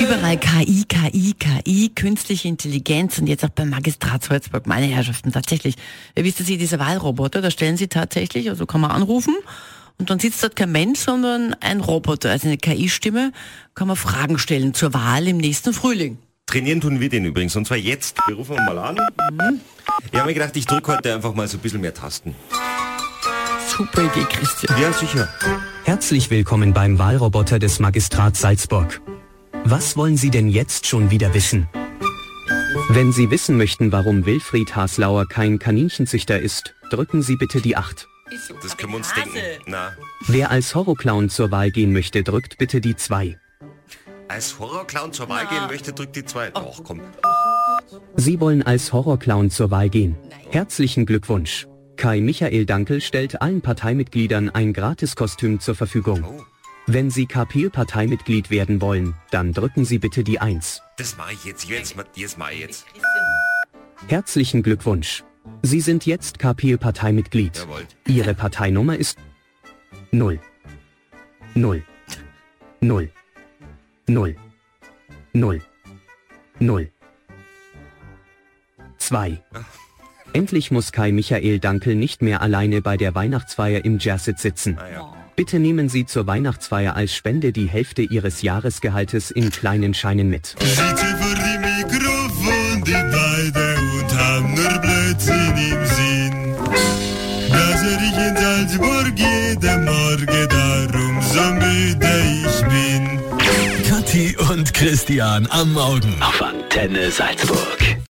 Überall KI, KI, KI, künstliche Intelligenz und jetzt auch beim Magistrat Salzburg, meine Herrschaften, tatsächlich. Wisst ihr, diese Wahlroboter, da stellen sie tatsächlich, also kann man anrufen und dann sitzt dort kein Mensch, sondern ein Roboter, also eine KI-Stimme, kann man Fragen stellen zur Wahl im nächsten Frühling. Trainieren tun wir den übrigens, und zwar jetzt. Wir rufen mal an. Ich habe mir gedacht, ich drücke heute einfach mal so ein bisschen mehr Tasten. Super Idee, Christian. Ja, sicher. Herzlich willkommen beim Wahlroboter des Magistrats Salzburg. Was wollen Sie denn jetzt schon wieder wissen? Wenn Sie wissen möchten, warum Wilfried Haslauer kein Kaninchenzüchter ist, drücken Sie bitte die 8. Das können wir uns denken. Na. Wer als Horrorclown zur Wahl gehen möchte, drückt bitte die 2. Als Horrorclown zur Wahl gehen möchte, drückt die 2. Doch, komm. Sie wollen als Horrorclown zur Wahl gehen. Herzlichen Glückwunsch. Kai Michael Dankl stellt allen Parteimitgliedern ein Gratiskostüm zur Verfügung. Oh. Wenn Sie KP-Parteimitglied werden wollen, dann drücken Sie bitte die 1. Das mache ich jetzt. Jetzt. Herzlichen Glückwunsch. Sie sind jetzt KP-Parteimitglied. Jawohl. Ihre Parteinummer ist 0. 0. 0. 0. 0. 0. 2. Endlich muss Kai Michael Dankl nicht mehr alleine bei der Weihnachtsfeier im Jazzett sitzen. Ah, ja. Bitte nehmen Sie zur Weihnachtsfeier als Spende die Hälfte Ihres Jahresgehaltes in kleinen Scheinen mit. Kathi und Christian am Morgen auf Antenne Salzburg.